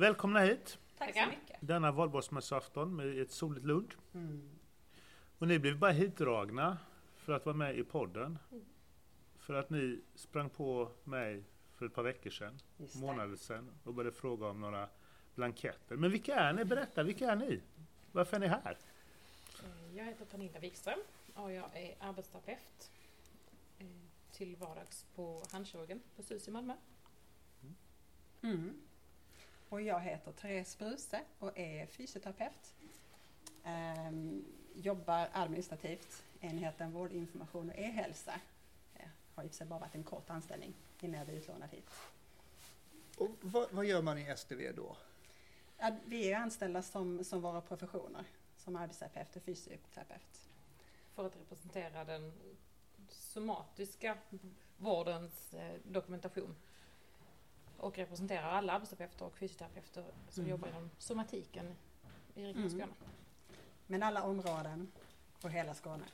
Välkomna hit. Tack så mycket. Denna valborgsmässoafton med ett soligt Lund. Mm. Och ni blev bara hitdragna för att vara med i podden. Mm. För att ni sprang på mig för ett par veckor sedan, månader sedan, och började fråga om några blanketter. Men vilka är ni? Berätta, vilka är ni? Varför är ni här? Jag heter Pernilla Vikström och jag är arbetsterapeut till vardags på Handkirurgen på Sus i Malmö. Mm. Och jag heter Therese Bruse och är fysioterapeut. Jobbar administrativt, enheten vårdinformation och e-hälsa. Har i och för sig bara varit en kort anställning innan jag blev utlånad hit. Och vad gör man i SDV då? Att vi är anställda som våra professioner, som arbetsterapeut och fysioterapeut. För att representera den somatiska vårdens dokumentation. Och representerar alla arbetsterapeuter och fysioterapeuter som jobbar inom somatiken i Region Skåne. Men alla områden och hela Skåne.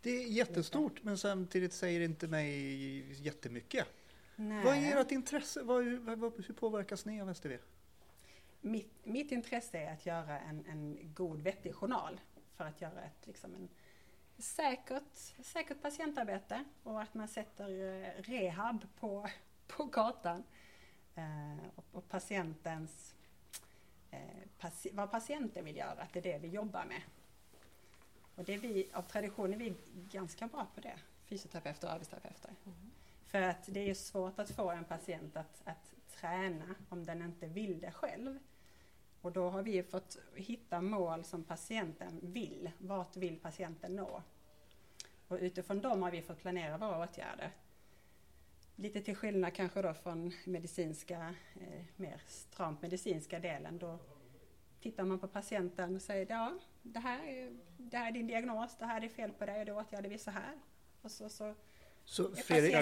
Det är jättestort, men samtidigt säger det inte mig jättemycket. Nej. Vad är ert intresse? Hur påverkas ni av SDV? Mitt intresse är att göra en god, vettig journal. För att göra en säkert patientarbete. Och att man sätter rehab på gatan och patientens vad patienten vill göra, att det är det vi jobbar med. Och det är vi, av tradition är vi ganska bra på det, fysioterapeuter och arbetsterapeuter. Mm. För att det är ju svårt att få en patient att träna om den inte vill det själv. Och då har vi fått hitta mål som patienten vill. Vart vill patienten nå? Och utifrån dem har vi fått planera våra åtgärder. Lite till skillnad kanske då från medicinska, mer stramt medicinska delen. Då tittar man på patienten och säger ja, det här är din diagnos, det här är fel på dig och då åtgärder vi så här. Och så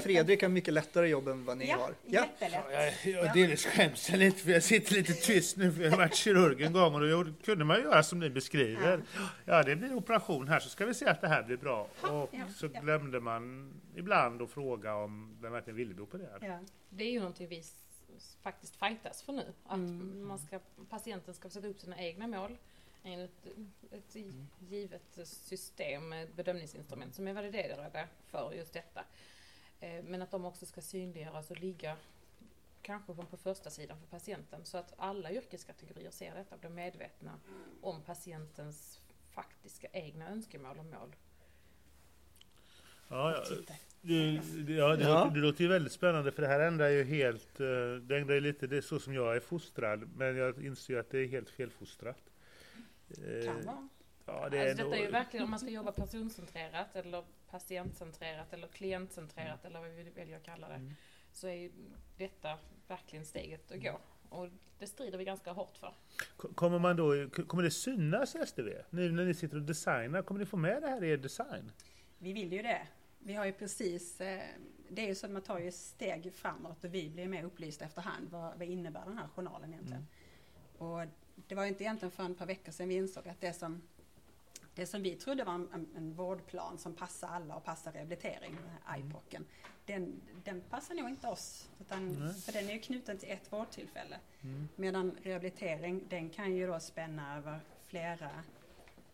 Fredrik har mycket lättare jobb än vad ni har. Ja, jättelätt. Jag delvis skäms lite för jag sitter lite tyst nu för jag har varit kirurg en gång och då kunde man göra som ni beskriver. Ja, det blir operation här så ska vi se att det här blir bra. Och så glömde man ibland att fråga om vem verkligen ville bli opererad. Ja. Det är ju någonting vi faktiskt fightas för nu. Att patienten ska sätta upp sina egna mål. Ett givet system, ett bedömningsinstrument som är validerade för just detta. Men att de också ska synliggöras och ligga kanske på första sidan för patienten så att alla yrkeskategorier ser detta och blir medvetna om patientens faktiska egna önskemål och mål. Ja, det låter ju väldigt spännande för det här ändrar ju helt, det ändrar ju lite, det är så som jag är fostrad men jag inser att det är helt felfostrat. Ja, det alltså detta är ju verkligen om man ska jobba personcentrerat eller patientcentrerat eller klientcentrerat eller vad vi väljer att kalla det så är ju detta verkligen steget att gå och det strider vi ganska hårt för. Kommer det synas i SDV? Nu när ni sitter och designar, kommer ni få med det här i er design? Vi vill ju det. Vi har ju precis, det är ju så att man tar ju steg framåt och vi blir mer upplysta efterhand. Vad innebär den här journalen egentligen? Mm. Och det var inte egentligen för ett par veckor sedan vi insåg att det som vi trodde var en vårdplan som passar alla och passar rehabilitering, IPOCen, den passar nog inte oss. Utan, för den är ju knuten till ett vårdtillfälle. Mm. Medan rehabilitering, den kan ju då spänna över flera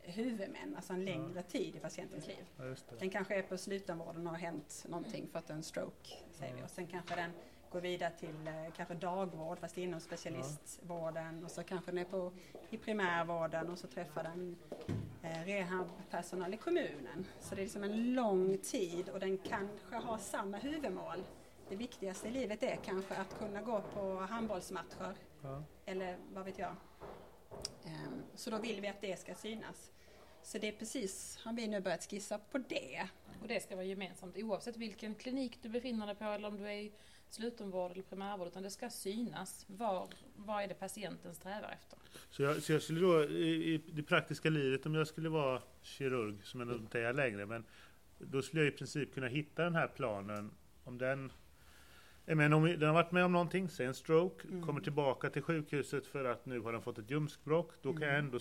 huvudmän, alltså en längre tid i patientens liv. Ja, just det. Den kanske är på slutenvården och har hänt någonting för att en stroke, säger vi. Och sen kanske den går vidare till kanske dagvård fast inom specialistvården och så kanske den är i primärvården och så träffar den rehabpersonal i kommunen. Så det är liksom en lång tid och den kanske har samma huvudmål. Det viktigaste i livet är kanske att kunna gå på handbollsmatcher eller vad vet jag. Så då vill vi att det ska synas. Så det är precis, har vi nu börjat skissa på det. Och det ska vara gemensamt oavsett vilken klinik du befinner dig på eller om du är i slutenvård eller primärvård utan det ska synas vad är det patienten strävar efter. Så jag skulle då i det praktiska livet om jag skulle vara kirurg som jag inte är längre men då skulle jag i princip kunna hitta den här planen om den om den har varit med om någonting, säg en stroke, kommer tillbaka till sjukhuset för att nu har den fått ett ljumskbråck, då kan jag ändå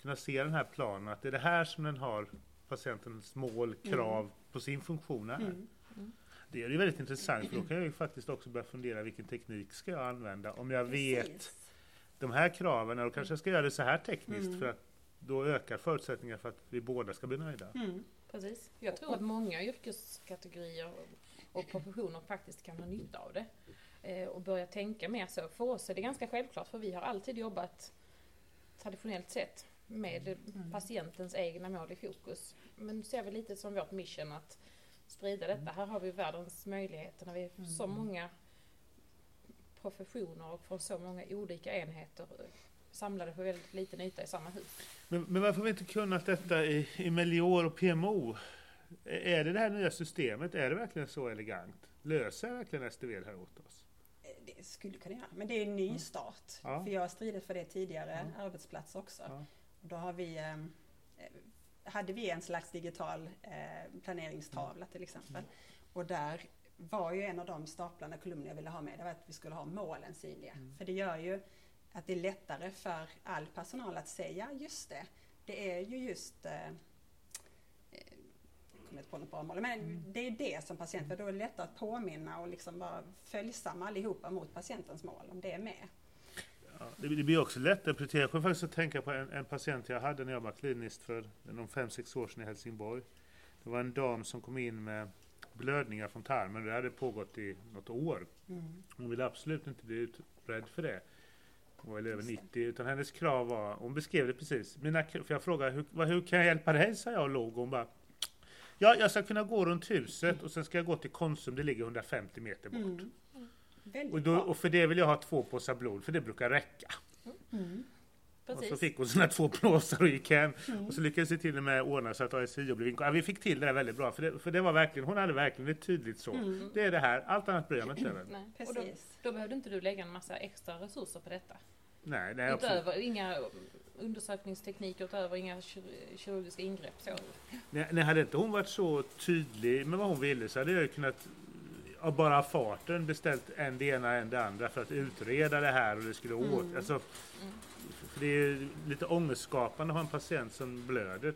kunna se den här planen, att det är det här som den har patientens mål, krav på sin funktion är. Det är ju väldigt intressant, för då kan jag ju faktiskt också börja fundera vilken teknik ska jag använda om jag vet de här kraven, och kanske ska göra det så här tekniskt för att då ökar förutsättningarna för att vi båda ska bli nöjda. Mm, precis. Jag tror att många yrkeskategorier och professioner faktiskt kan ha nytta av det. Och börja tänka mer så. För oss är det ganska självklart, för vi har alltid jobbat traditionellt sett med patientens egna mål i fokus. Men ser vi lite som vårt mission att sprida detta. Här har vi världens möjligheter när vi är så många professioner och från så många olika enheter samlade på väldigt liten yta i samma hus. Men varför har vi inte kunnat detta i Melior och PMO? Är det här nya systemet, är det verkligen så elegant? Löser verkligen SDV här åt oss? Det skulle kunna göra, men det är en ny start. Ja. För jag har stridit för det tidigare, arbetsplats också. Ja. Och då har vi, hade vi en slags digital planeringstavla till exempel. Mm. Och där var ju en av de staplarna, kolumner jag ville ha med, det var att vi skulle ha målen synliga. Mm. För det gör ju att det är lättare för all personal att säga just det. Det är ju just... Men det är det som patienten, då är det lättare att påminna och liksom vara följsamma allihopa mot patientens mål om det är med. Ja, det blir också lättare att prioritera. Jag kommer faktiskt att tänka på en patient jag hade när jag var kliniskt för 5-6 år sedan i Helsingborg. Det var en dam som kom in med blödningar från tarmen. Det hade pågått i något år. Hon ville absolut inte bli utredd för det. Hon var över 90, utan hennes krav var, hon beskrev det precis. För jag frågade, hur kan jag hjälpa dig? Så jag låg och hon bara... Ja, jag ska kunna gå runt huset och sen ska jag gå till Konsum, det ligger 150 meter bort. Och för det vill jag ha 2 påsar blod, för det brukar räcka. Och så fick hon sina 2 plåsar och gick hem. Och så lyckades vi till och med ordna så att ASI blev vinklad. Ja, vi fick till det där väldigt bra, för det var verkligen, hon hade verkligen ett tydligt så. Det är det här, allt annat bryr jag mig inte. Och då behövde inte du lägga en massa extra resurser på detta. Nej, utöver, inga undersökningsteknik utöver, inga kirurgiska ingrepp. Så. Nej, hade inte hon varit så tydlig med vad hon ville så hade jag ju kunnat av bara farten beställt en det ena än det andra för att utreda det här och det skulle åt. Alltså, för det är ju lite ångestskapande att ha en patient som blöder.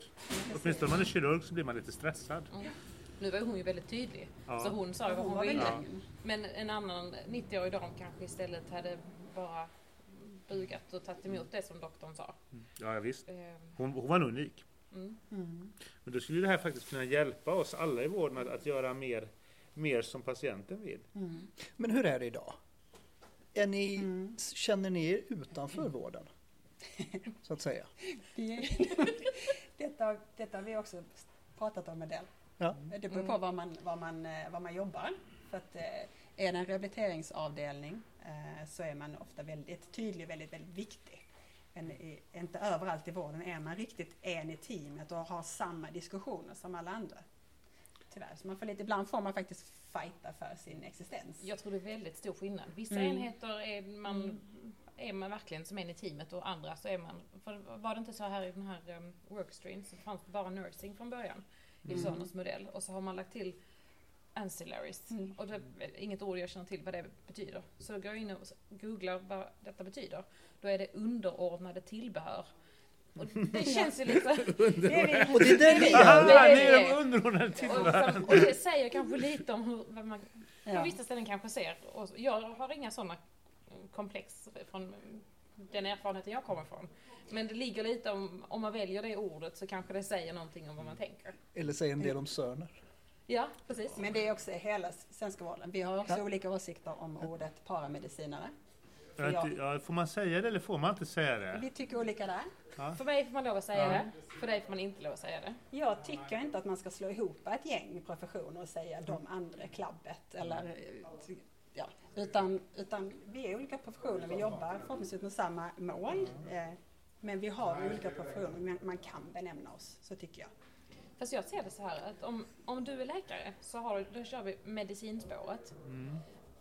Åtminstone om man är kirurg så blir man lite stressad. Nu var hon ju väldigt tydlig, så hon sa vad hon ville. Ja. Men en annan 90-årig dam kanske istället hade bara bugat och tagit emot det som doktorn sa. Ja, visst. Hon var unik. Men då skulle det här faktiskt kunna hjälpa oss alla i vården att göra mer som patienten vill. Men hur är det idag? Känner ni er utanför vården? Så att säga. Detta har vi också pratat om en del. Ja. Det beror på var man jobbar. För att, är det en rehabiliteringsavdelning så är man ofta väldigt tydlig, väldigt, väldigt viktig. Men inte överallt i vården är man riktigt en i teamet och har samma diskussioner som alla andra. Tyvärr, så man får lite, ibland får man faktiskt fighta för sin existens. Jag tror det är väldigt stor skillnad. Vissa enheter är man verkligen som en i teamet och andra så är man... För var det inte så här i den här workstream så fanns det bara nursing från början i Söners modell och så har man lagt till ancillaries. Och det är inget ord jag känner till vad det betyder. Så går jag in och googlar vad detta betyder. Då är det underordnade tillbehör. Och det känns ju lite... Och det är det vi gör. Underordnade tillbehör. Och det säger kanske lite om hur man på vissa ställen kanske ser. Och jag har inga sådana komplex från den erfarenheten jag kommer från. Men det ligger lite om man väljer det ordet så kanske det säger någonting om vad man tänker. Eller säger en del om Söner. Ja, precis. Men det är också hela svenska vården. Vi har också olika åsikter om ordet paramedicinare. Får man säga det eller får man inte säga det? Vi tycker olika där. Ja. För mig får man lov att säga det. För dig får man inte lov att säga det. Jag tycker inte att man ska slå ihop ett gäng professioner och säga de andra klabbet. Eller, utan vi är olika professioner. Vi jobbar förhoppningsvis med samma mål. Men vi har olika professioner. Men man kan benämna oss, så tycker jag. Fast jag ser det så här att om du är läkare så då kör vi medicinspåret.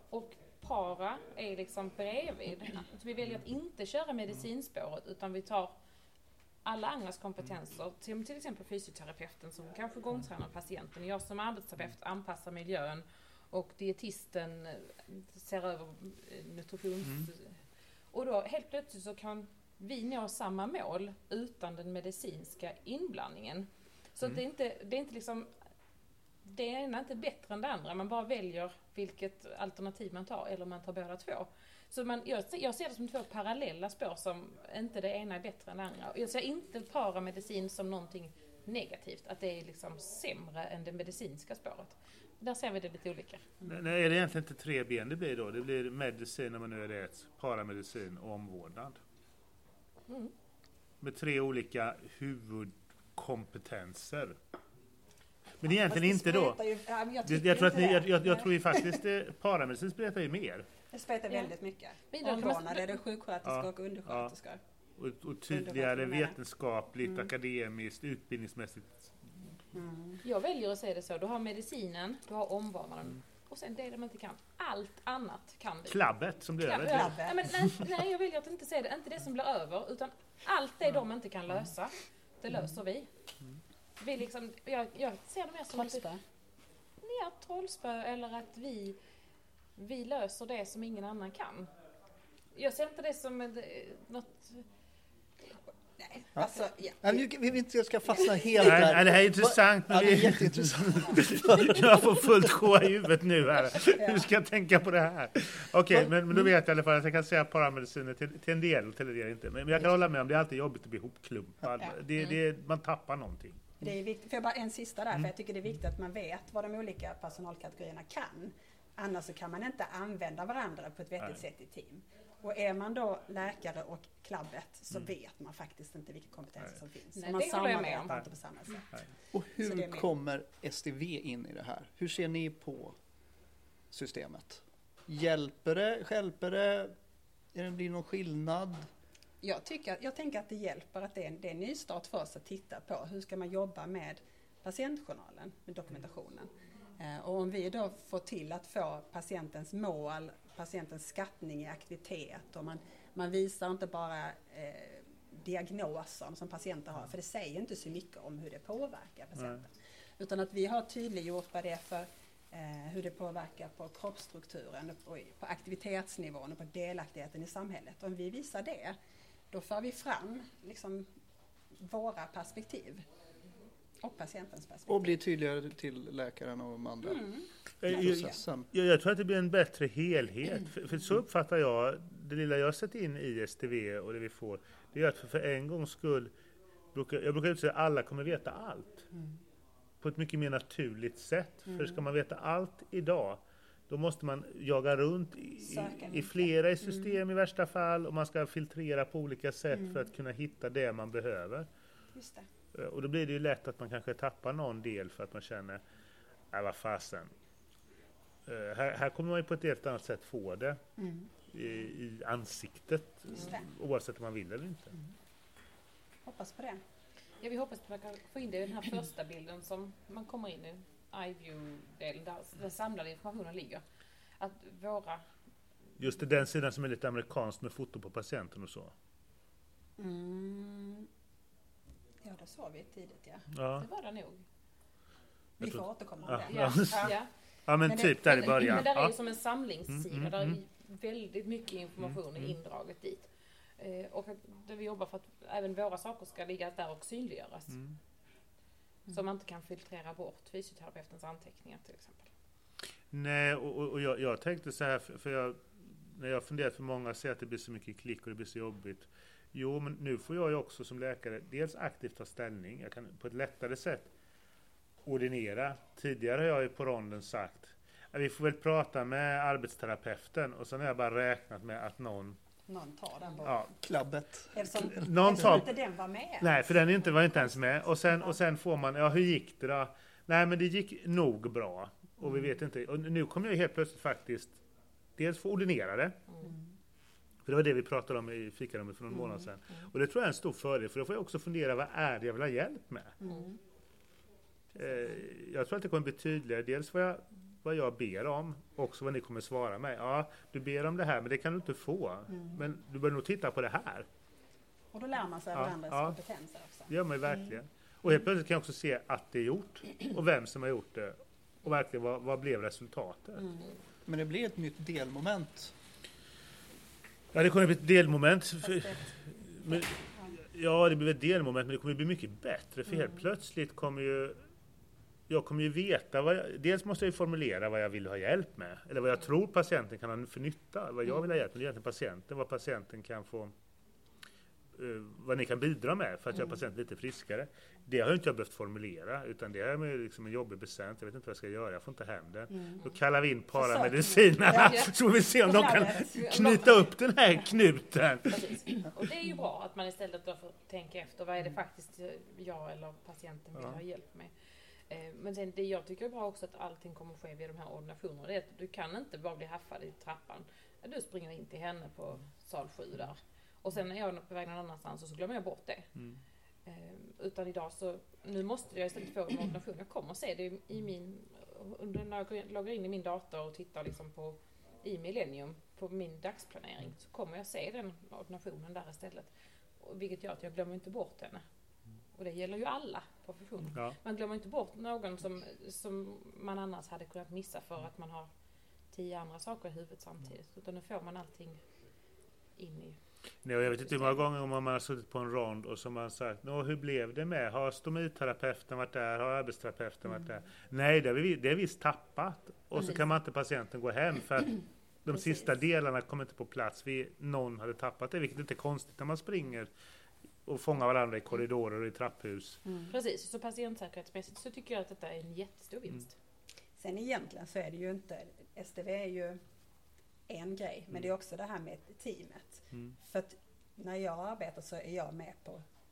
Och para är liksom bredvid. Så vi väljer att inte köra medicinspåret utan vi tar alla andras kompetenser. Till exempel fysioterapeuten som kanske gångtränar patienten. Jag som arbetsterapeut anpassar miljön och dietisten ser över nutrition. Och då helt plötsligt så kan vi nå samma mål utan den medicinska inblandningen. Så det är inte liksom, det ena är inte bättre än det andra. Man bara väljer vilket alternativ man tar eller om man tar båda två. Så jag ser det som två parallella spår som inte det ena är bättre än det andra. Jag ser inte paramedicin som någonting negativt, att det är liksom sämre än det medicinska spåret. Där ser vi det lite olika. Nej, är det egentligen inte tre ben det blir då? Det blir medicin, om man nu är rätt, paramedicin och omvårdnad. Mm. Med tre olika huvudkompetenser. Men egentligen inte då. Jag tror faktiskt paramedicin spretar ju mer. Det spretar väldigt mycket. Omvårdnad är det sjuksköterskor och undersköterskor. Och tydligare vetenskapligt, akademiskt, utbildningsmässigt. Mm. Jag väljer att säga det så. Du har medicinen, du har omvårdnaden. Mm. Och sen det de inte kan. Allt annat kan vi. Klabbet som blir över. Ja, men nej, jag väljer att inte säga det. Inte det som blir över, utan allt det de inte kan lösa, det löser vi. Mm. Vi liksom, jag ser det mer som trollspö. Ja, trollspö, eller att vi löser det som ingen annan kan. Jag ser inte det som något. Nej, alltså, ja. Jag ska fastna helt där. Nej, det här är intressant. Men ja, det är jätteintressant. Jag får fullt sjå i huvudet nu här. Hur ska jag tänka på det här? Okej, men då vet jag i alla fall att jag kan säga paramediciner till en del, till en del inte. Men jag kan hålla med om det är alltid jobbigt att bli hopklumpad. Man tappar någonting. Det är viktigt, för jag bara en sista där, för jag tycker det är viktigt att man vet vad de olika personalkategorierna kan. Annars så kan man inte använda varandra på ett vettigt sätt i team. Och är man då läkare och klabbet så vet man faktiskt inte vilka kompetenser som finns. Nej, man samarbetar inte på samma sätt. Nej. Och hur kommer SDV in i det här? Hur ser ni på systemet? Hjälper det? Stjälper det? Blir det någon skillnad? Jag tänker att det hjälper, att det är en ny start för oss att titta på hur ska man jobba med patientjournalen, med dokumentationen. Och om vi då får till att få patientens mål, patientens skattning i aktivitet, och man visar inte bara diagnosen som patienter har, för det säger inte så mycket om hur det påverkar patienten. Nej. Utan att vi har tydliggjort vad det är för hur det påverkar på kroppsstrukturen, på aktivitetsnivån och på delaktigheten i samhället. Och om vi visar det, då för vi fram liksom våra perspektiv. Och patientens perspektiv. Och blir tydligare till läkaren och de andra. Mm. Jag tror att det blir en bättre helhet. För så uppfattar jag, det lilla jag sett in i STV och det vi får, det är att för en gångs skull, jag brukar säga att alla kommer veta allt. Mm. På ett mycket mer naturligt sätt. För ska man veta allt idag, då måste man jaga runt i flera system i värsta fall. Och man ska filtrera på olika sätt för att kunna hitta det man behöver. Just det. Och då blir det ju lätt att man kanske tappar någon del för att man känner, vad fasen. Här kommer man ju på ett helt annat sätt få det i ansiktet, det. Oavsett om man vill eller inte. Mm. Hoppas på det. Ja, vi hoppas att man kan få in det i den här första bilden som man kommer in i, iView-delen, där den samlade informationen ligger. Att våra... Just det, den sidan som är lite amerikansk med foto på patienten och så. Mm. Ja, det sa vi tidigt, ja. Det var det nog. Vi får återkomma om det. Ja, men typ där i början. Men där är ju som en samlingssida. Där är väldigt mycket information indraget dit. Och där vi jobbar för att även våra saker ska ligga där och synliggöras. Så man inte kan filtrera bort fysioterapeutens anteckningar till exempel. Nej, och jag tänkte så här, för när jag funderat för många säger att det blir så mycket klick och det blir så jobbigt. Jo, men nu får jag ju också som läkare dels aktivt ta ställning. Jag kan på ett lättare sätt ordinera. Tidigare har jag ju på ronden sagt att vi får väl prata med arbetsterapeuten. Och sen har jag bara räknat med att någon tar den på klabbet. Eftersom inte den var med. Nej, för den var inte ens med. Och sen får man, hur gick det då? Nej, men det gick nog bra. Och vi vet inte. Och nu kommer jag helt plötsligt faktiskt dels få ordinera det. Det var det vi pratade om i Fikadummet för någon månad sedan. Och det tror jag är en stor fördel. För då får jag också fundera, vad är det jag vill ha hjälp med? Jag tror att det kommer bli tydligare. Dels vad jag ber om. Också vad ni kommer svara mig. Ja, du ber om det här, men det kan du inte få. Men du bör nog titta på det här. Och då lär man sig varandras kompetenser också. Det gör man ju verkligen. Och helt plötsligt kan jag också se att det är gjort. Och vem som har gjort det. Och verkligen, vad blev resultatet? Men det blir ett nytt delmoment. Ja, det kommer bli ett delmoment. Det blir ett delmoment, men det kommer bli mycket bättre. För helt plötsligt kommer ju jag kommer ju veta, dels måste jag formulera vad jag vill ha hjälp med. Eller vad jag tror patienten kan ha för nytta. Vad jag vill ha hjälp med är patienten. Vad patienten kan få, vad ni kan bidra med för att göra patienten lite friskare. Det har jag inte behövt formulera. Utan det är liksom en jobbig bestämt. Jag vet inte vad jag ska göra. Jag får inte hem den. Då kallar vi in paramedicinarna. Så vi ser om de kan knyta upp den här knuten. Precis. Och det är ju bra att man istället då får tänka efter. Vad är det faktiskt jag eller patienten vill ha hjälp med? Men sen det jag tycker är bra också att allting kommer att ske vid de här ordinationerna. Det är att du kan inte bara bli haffad i trappan. Du springer in till henne på sal 7 där. Och sen är jag på väg någon annanstans och så glömmer jag bort det. Utan idag så, nu måste jag istället få en ordination. Jag kommer att se det i min, när jag loggar in i min dator och tittar liksom på, i Millennium på min dagsplanering. Så kommer jag se den ordinationen där istället. Vilket gör att jag glömmer inte bort henne. Och det gäller ju alla professioner. Ja. Man glömmer inte bort någon som man annars hade kunnat missa för att man har 10 andra saker i huvudet samtidigt. Utan nu får man allting in i... Nej, jag vet inte hur många gånger om man har suttit på en rond och som man har sagt, nå hur blev det med? Har stomiterapeuten varit där? Har arbetsterapeuten varit där? Nej, det är visst tappat. Och så kan man inte patienten gå hem för att de sista delarna kommer inte på plats. Någon hade tappat det, vilket inte är konstigt när man springer och fånga varandra i korridorer och i trapphus. Precis, så patientsäkerhetsmässigt så tycker jag att detta är en jättestor vinst. Sen egentligen så är det ju inte, SDV är ju en grej, men det är också det här med teamet. För att när jag arbetar så är jag med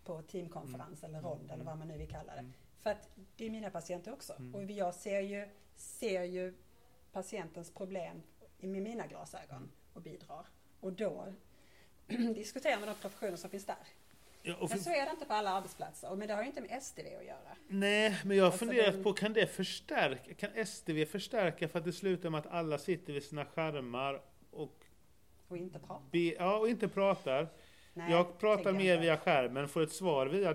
på teamkonferens eller rond eller vad man nu vill kalla det. För att det är mina patienter också. Och jag ser ju patientens problem i mina glasögon och bidrar. Och då diskuterar man de professioner som finns där. Ja, men så är det inte på alla arbetsplatser. Men det har ju inte med SDV att göra. Nej, men jag har funderat på, kan det förstärka? Kan SDV förstärka för att det slutar med att alla sitter vid sina skärmar och inte pratar? Och inte pratar. Nej, jag pratar mer via skärmen, får ett svar via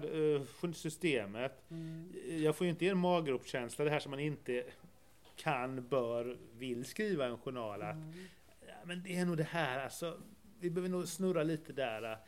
systemet. Jag får ju inte en maggropskänsla, det här som man inte kan, bör, vill skriva en journal. Ja, men det är nog det här. Alltså, vi behöver nog snurra lite där.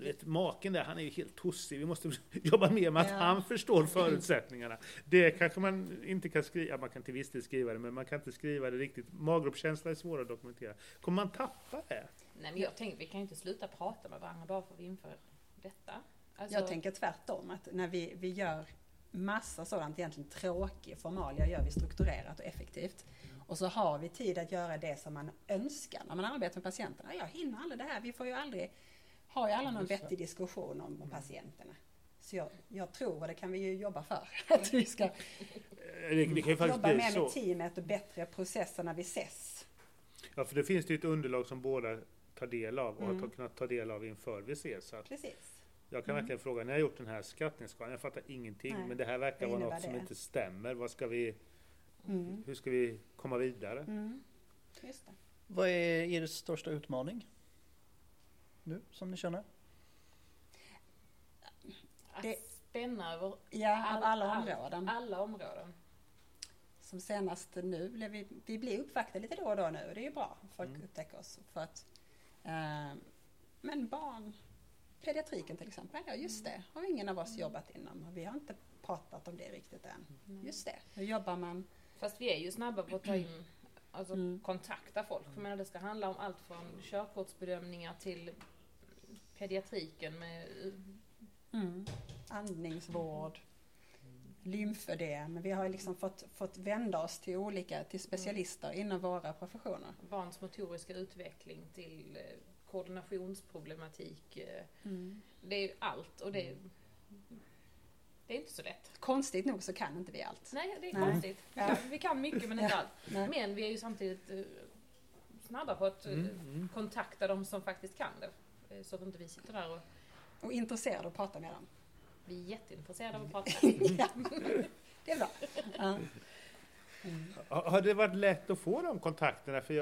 Vet, maken där, han är ju helt tossig. Vi måste jobba mer med att han förstår förutsättningarna. Det kanske man inte kan skriva. Man kan till viss del skriva det, men man kan inte skriva det riktigt. Maggropskänsla är svåra att dokumentera. Kommer man tappa det? Nej, men jag tänker, vi kan ju inte sluta prata med varandra bara för att vi inför detta. Alltså... Jag tänker tvärtom, att när vi gör massa sådant egentligen tråkig formalia, gör vi strukturerat och effektivt. Och så har vi tid att göra det som man önskar när man arbetar med patienterna. Jag hinner aldrig det här, vi får ju aldrig... Har ju alla någon vettig diskussion om patienterna. Så jag tror, och det kan vi ju jobba för, att vi ska jobba med teamet och bättre processer när vi ses. Ja, för det finns ju ett underlag som båda tar del av och har kunnat ta del av inför vi ses. Så att precis. Jag kan verkligen fråga, när jag har gjort den här skattningsskalan, jag fattar ingenting, men det här verkar vara något som inte stämmer. Vad ska vi, hur ska vi komma vidare? Just det. Vad är er största utmaning nu, som ni känner? Det spänner över alla områden. Som senast nu, vi blir uppvaktade lite då och då nu. Och det är ju bra, folk upptäcker oss. För att, men barn, pediatriken till exempel, ja just det, har ingen av oss jobbat inom. Vi har inte pratat om det riktigt än. Just det, hur jobbar man? Fast vi är ju snabba på att ta in... Alltså kontakta folk. Jag menar, det ska handla om allt från körkortsbedömningar till pediatriken med andningsvård, lymfödem. Vi har liksom fått vända oss till olika, till specialister inom våra professioner. Barns motoriska utveckling till koordinationsproblematik. Det är allt och det är inte så lätt. Konstigt nog så kan inte vi allt. Nej, det är konstigt. Ja. Vi kan mycket men inte allt. Nej. Men vi är ju samtidigt snabba på att kontakta de som faktiskt kan det. Så att inte vi sitter där och intresserade att prata med dem. Vi är jätteintresserade av att prata. Det är bra. Har det varit lätt att få de kontakterna? För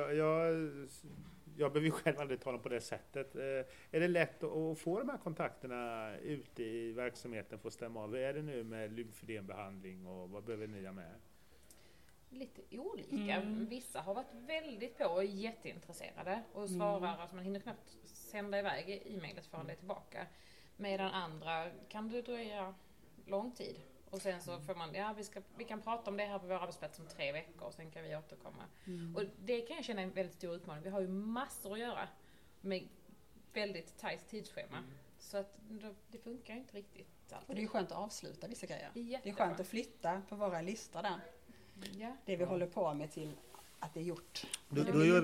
jag behöver ju själv aldrig ta dem på det sättet. Är det lätt att få de här kontakterna ute i verksamheten för att stämma av? Vad är det nu med lymfödembehandling och vad behöver ni ha med? Lite olika. Vissa har varit väldigt på och jätteintresserade och svarar att man hinner knappt sända iväg e-mailet förrän det är tillbaka. Medan andra kan det dröja lång tid. Och sen så får man, ja vi kan prata om det här på vår arbetsplats om 3 veckor och sen kan vi återkomma. Mm. Och det kan jag känna är en väldigt stor utmaning. Vi har ju massor att göra med väldigt tajt tidsschema. Mm. Så att det funkar inte riktigt alltid. Och det är skönt att avsluta vissa grejer. Jättebra. Det är skönt att flytta på våra listor där. Ja. Det vi håller på med till att det är gjort. Då gör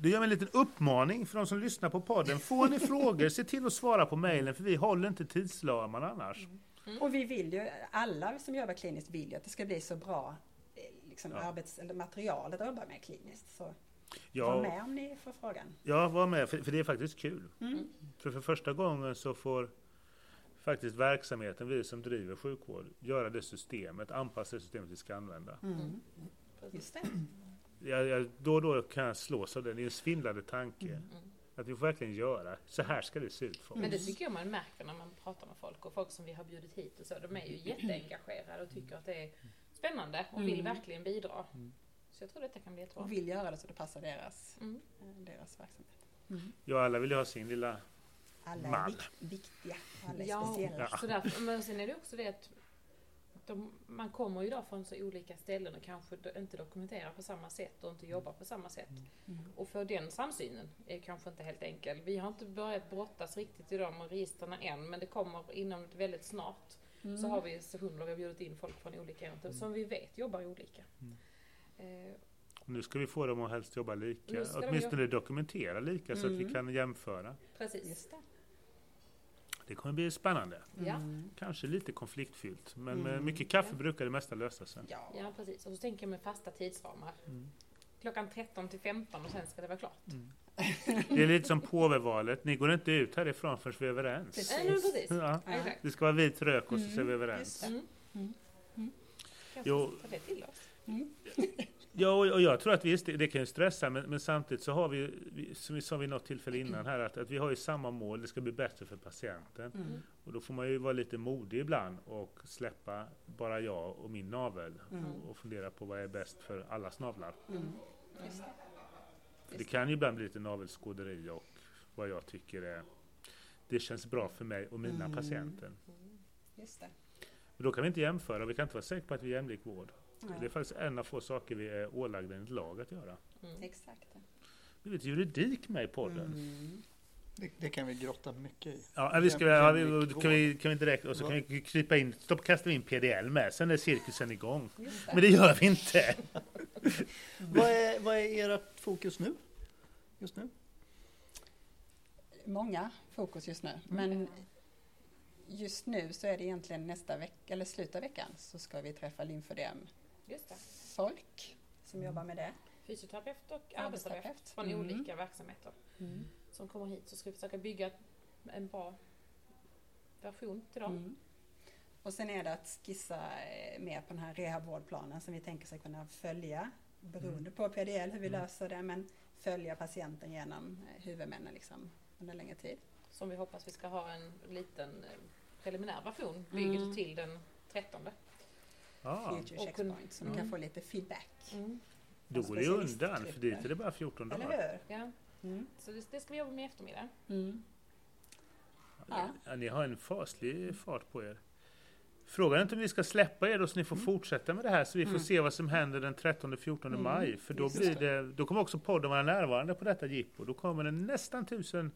vi en liten uppmaning för de som lyssnar på podden. Får ni frågor, se till att svara på mejlen för vi håller inte tidslamarna annars. Mm. Mm. Och vi vill ju, alla som jobbar kliniskt vill ju att det ska bli så bra liksom, material att jobba med kliniskt. Så var med om ni får frågan. Ja, var med, för det är faktiskt kul. Mm. För första gången så får faktiskt verksamheten, vi som driver sjukvård, göra det systemet, anpassa det systemet vi ska använda. Mm. Just det. Jag, då kan jag slås av den, det är en svindlande tanke. Mm. Att vi får verkligen göra. Så här ska det se ut för oss. Men det tycker jag man märker när man pratar med folk. Och folk som vi har bjudit hit och så. De är ju jätteengagerade och tycker att det är spännande. Och vill verkligen bidra. Mm. Så jag tror detta kan bli ett bra. Och vill göra det så det passar deras verksamhet. Mm. Ja, alla vill ju ha sin lilla alla mall. Alla är viktiga. Alla är speciella. Ja. Så därför, men sen är det också det att man kommer ju då från så olika ställen och kanske inte dokumenterar på samma sätt och inte jobbar på samma sätt. Mm. Och för den samsynen är kanske inte helt enkel. Vi har inte börjat brottas riktigt i de registerna än, men det kommer inom väldigt snart. Mm. Så har vi sessioner och vi har bjudit in folk från olika enter som vi vet jobbar olika. Mm. Nu ska vi få dem att helst jobba lika, åtminstone dokumentera lika så att vi kan jämföra. Precis. Just det. Det kommer bli spännande. Mm. Kanske lite konfliktfyllt. Men med mycket kaffe brukar det mesta lösa sig. Ja, precis. Och så tänker jag med fasta tidsramar. Mm. Klockan 13 till 15 och sen ska det vara klart. Mm. Det är lite som påvevalet. Ni går inte ut härifrån förrän vi är överens. Precis. Ja. Det ska vara vit rök och så är vi överens. Jo. Ta det till oss. Mm. Ja, och jag tror att visst, det kan ju stressa, men samtidigt så har vi, som vi sa vid något tillfälle innan här, att vi har ju samma mål, det ska bli bättre för patienten. Mm. Och då får man ju vara lite modig ibland och släppa bara jag och min navel och fundera på vad är bäst för allas navlar. Mm. Just det. Det kan ju ibland bli lite navelskåderi och vad jag tycker är, det känns bra för mig och mina patienter. Mm. Just det. Men då kan vi inte jämföra, vi kan inte vara säkra på att vi är jämlik vård. Nej. Det är faktiskt en av få saker vi är ålagda i ett lag att göra. Mm. Exakt. Det är lite juridik med i podden. Mm. Det kan vi grotta mycket i. Ja, vi ska, kan vi direkt och så kan vi krypa in, kastar vi in PDL med, sen är cirkusen igång. Men det gör vi inte. Vad är ert fokus nu? Just nu? Många fokus just nu. Men just nu så är det egentligen nästa vecka, eller slutet av veckan, så ska vi träffa Linfoderm. Just det. Folk som jobbar med det. Fysioterapeut och arbetsterapeut från olika verksamheter som kommer hit. Så ska vi försöka bygga en bra version till dem. Mm. Och sen är det att skissa mer på den här rehabvårdplanen som vi tänker sig kunna följa beroende på PDL, hur vi löser det, men följa patienten genom huvudmännen liksom, under längre tid. Som vi hoppas vi ska ha en liten preliminär version byggd till den 13:e. Future checkpoint, så man kan få lite feedback. Mm. Då går det undan, för dit är det bara 14 dagar. Eller hur? Ja. Mm. Så det ska vi jobba med i eftermiddag. Mm. Ja, ni har en faslig fart på er. Frågan är inte om vi ska släppa er då, så ni får fortsätta med det här, så vi får se vad som händer den 13-14 maj. För då, då kommer också podden vara närvarande på detta jippo. Då kommer det nästan 1000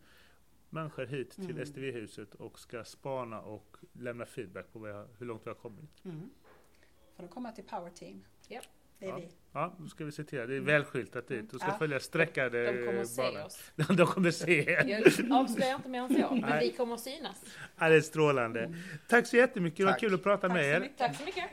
människor hit till SDV-huset och ska spana och lämna feedback på hur långt vi har kommit. Mm. För att komma till Power Team. Ja, det är vi. Ja, då ska vi se till. Det är välskyltat dit. Då ska följa sträckade banan. De kommer se oss. De kommer se er. Jag avslöjar inte mer än så. Men vi kommer synas. Ja, det är strålande. Tack så jättemycket. Det var kul att prata med er. Tack så mycket.